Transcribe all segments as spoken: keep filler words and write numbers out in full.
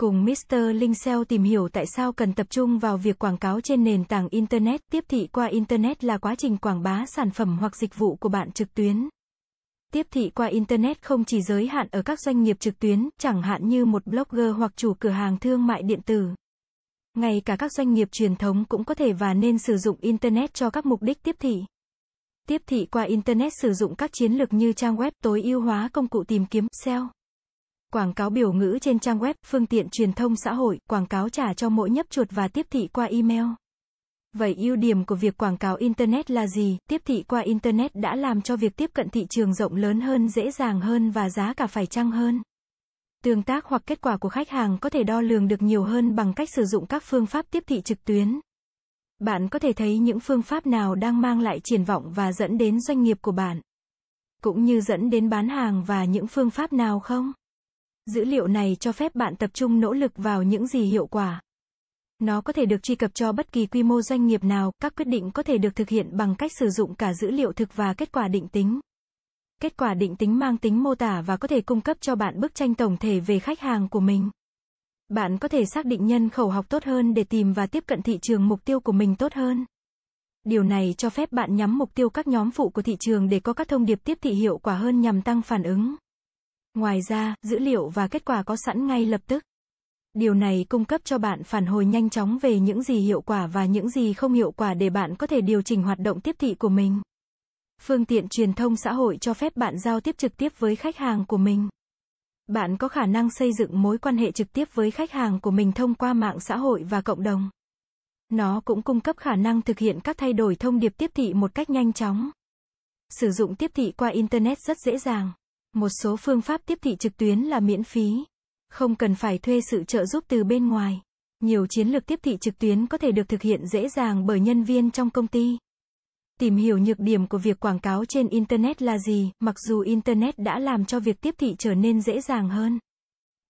Cùng mít tơ Link ét e o tìm hiểu tại sao cần tập trung vào việc quảng cáo trên nền tảng Internet. Tiếp thị qua Internet là quá trình quảng bá sản phẩm hoặc dịch vụ của bạn trực tuyến. Tiếp thị qua Internet không chỉ giới hạn ở các doanh nghiệp trực tuyến, chẳng hạn như một blogger hoặc chủ cửa hàng thương mại điện tử. Ngay cả các doanh nghiệp truyền thống cũng có thể và nên sử dụng Internet cho các mục đích tiếp thị. Tiếp thị qua Internet sử dụng các chiến lược như trang web, tối ưu hóa công cụ tìm kiếm, ét e o. Quảng cáo biểu ngữ trên trang web, phương tiện truyền thông xã hội, quảng cáo trả cho mỗi nhấp chuột và tiếp thị qua email. Vậy ưu điểm của việc quảng cáo Internet là gì? Tiếp thị qua Internet đã làm cho việc tiếp cận thị trường rộng lớn hơn, dễ dàng hơn và giá cả phải chăng hơn. Tương tác hoặc kết quả của khách hàng có thể đo lường được nhiều hơn bằng cách sử dụng các phương pháp tiếp thị trực tuyến. Bạn có thể thấy những phương pháp nào đang mang lại triển vọng và dẫn đến doanh nghiệp của bạn, cũng như dẫn đến bán hàng và những phương pháp nào không? Dữ liệu này cho phép bạn tập trung nỗ lực vào những gì hiệu quả. Nó có thể được truy cập cho bất kỳ quy mô doanh nghiệp nào, các quyết định có thể được thực hiện bằng cách sử dụng cả dữ liệu thực và kết quả định tính. Kết quả định tính mang tính mô tả và có thể cung cấp cho bạn bức tranh tổng thể về khách hàng của mình. Bạn có thể xác định nhân khẩu học tốt hơn để tìm và tiếp cận thị trường mục tiêu của mình tốt hơn. Điều này cho phép bạn nhắm mục tiêu các nhóm phụ của thị trường để có các thông điệp tiếp thị hiệu quả hơn nhằm tăng phản ứng. Ngoài ra, dữ liệu và kết quả có sẵn ngay lập tức. Điều này cung cấp cho bạn phản hồi nhanh chóng về những gì hiệu quả và những gì không hiệu quả để bạn có thể điều chỉnh hoạt động tiếp thị của mình. Phương tiện truyền thông xã hội cho phép bạn giao tiếp trực tiếp với khách hàng của mình. Bạn có khả năng xây dựng mối quan hệ trực tiếp với khách hàng của mình thông qua mạng xã hội và cộng đồng. Nó cũng cung cấp khả năng thực hiện các thay đổi thông điệp tiếp thị một cách nhanh chóng. Sử dụng tiếp thị qua Internet rất dễ dàng. Một số phương pháp tiếp thị trực tuyến là miễn phí, không cần phải thuê sự trợ giúp từ bên ngoài. Nhiều chiến lược tiếp thị trực tuyến có thể được thực hiện dễ dàng bởi nhân viên trong công ty. Tìm hiểu nhược điểm của việc quảng cáo trên Internet là gì? Mặc dù Internet đã làm cho việc tiếp thị trở nên dễ dàng hơn,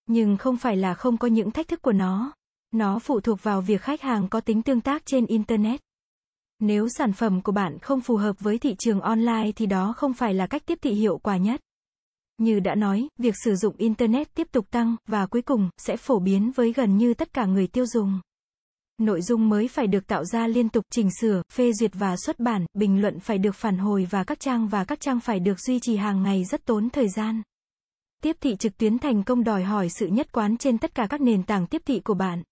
nhưng không phải là không có những thách thức của nó. Nó phụ thuộc vào việc khách hàng có tính tương tác trên Internet. Nếu sản phẩm của bạn không phù hợp với thị trường online thì đó không phải là cách tiếp thị hiệu quả nhất. Như đã nói, việc sử dụng Internet tiếp tục tăng, và cuối cùng, sẽ phổ biến với gần như tất cả người tiêu dùng. Nội dung mới phải được tạo ra liên tục, chỉnh sửa, phê duyệt và xuất bản, bình luận phải được phản hồi và các trang và các trang phải được duy trì hàng ngày rất tốn thời gian. Tiếp thị trực tuyến thành công đòi hỏi sự nhất quán trên tất cả các nền tảng tiếp thị của bạn.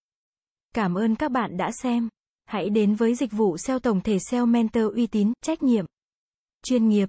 Cảm ơn các bạn đã xem. Hãy đến với dịch vụ ét e o tổng thể ét e o Mentor uy tín, trách nhiệm, chuyên nghiệp.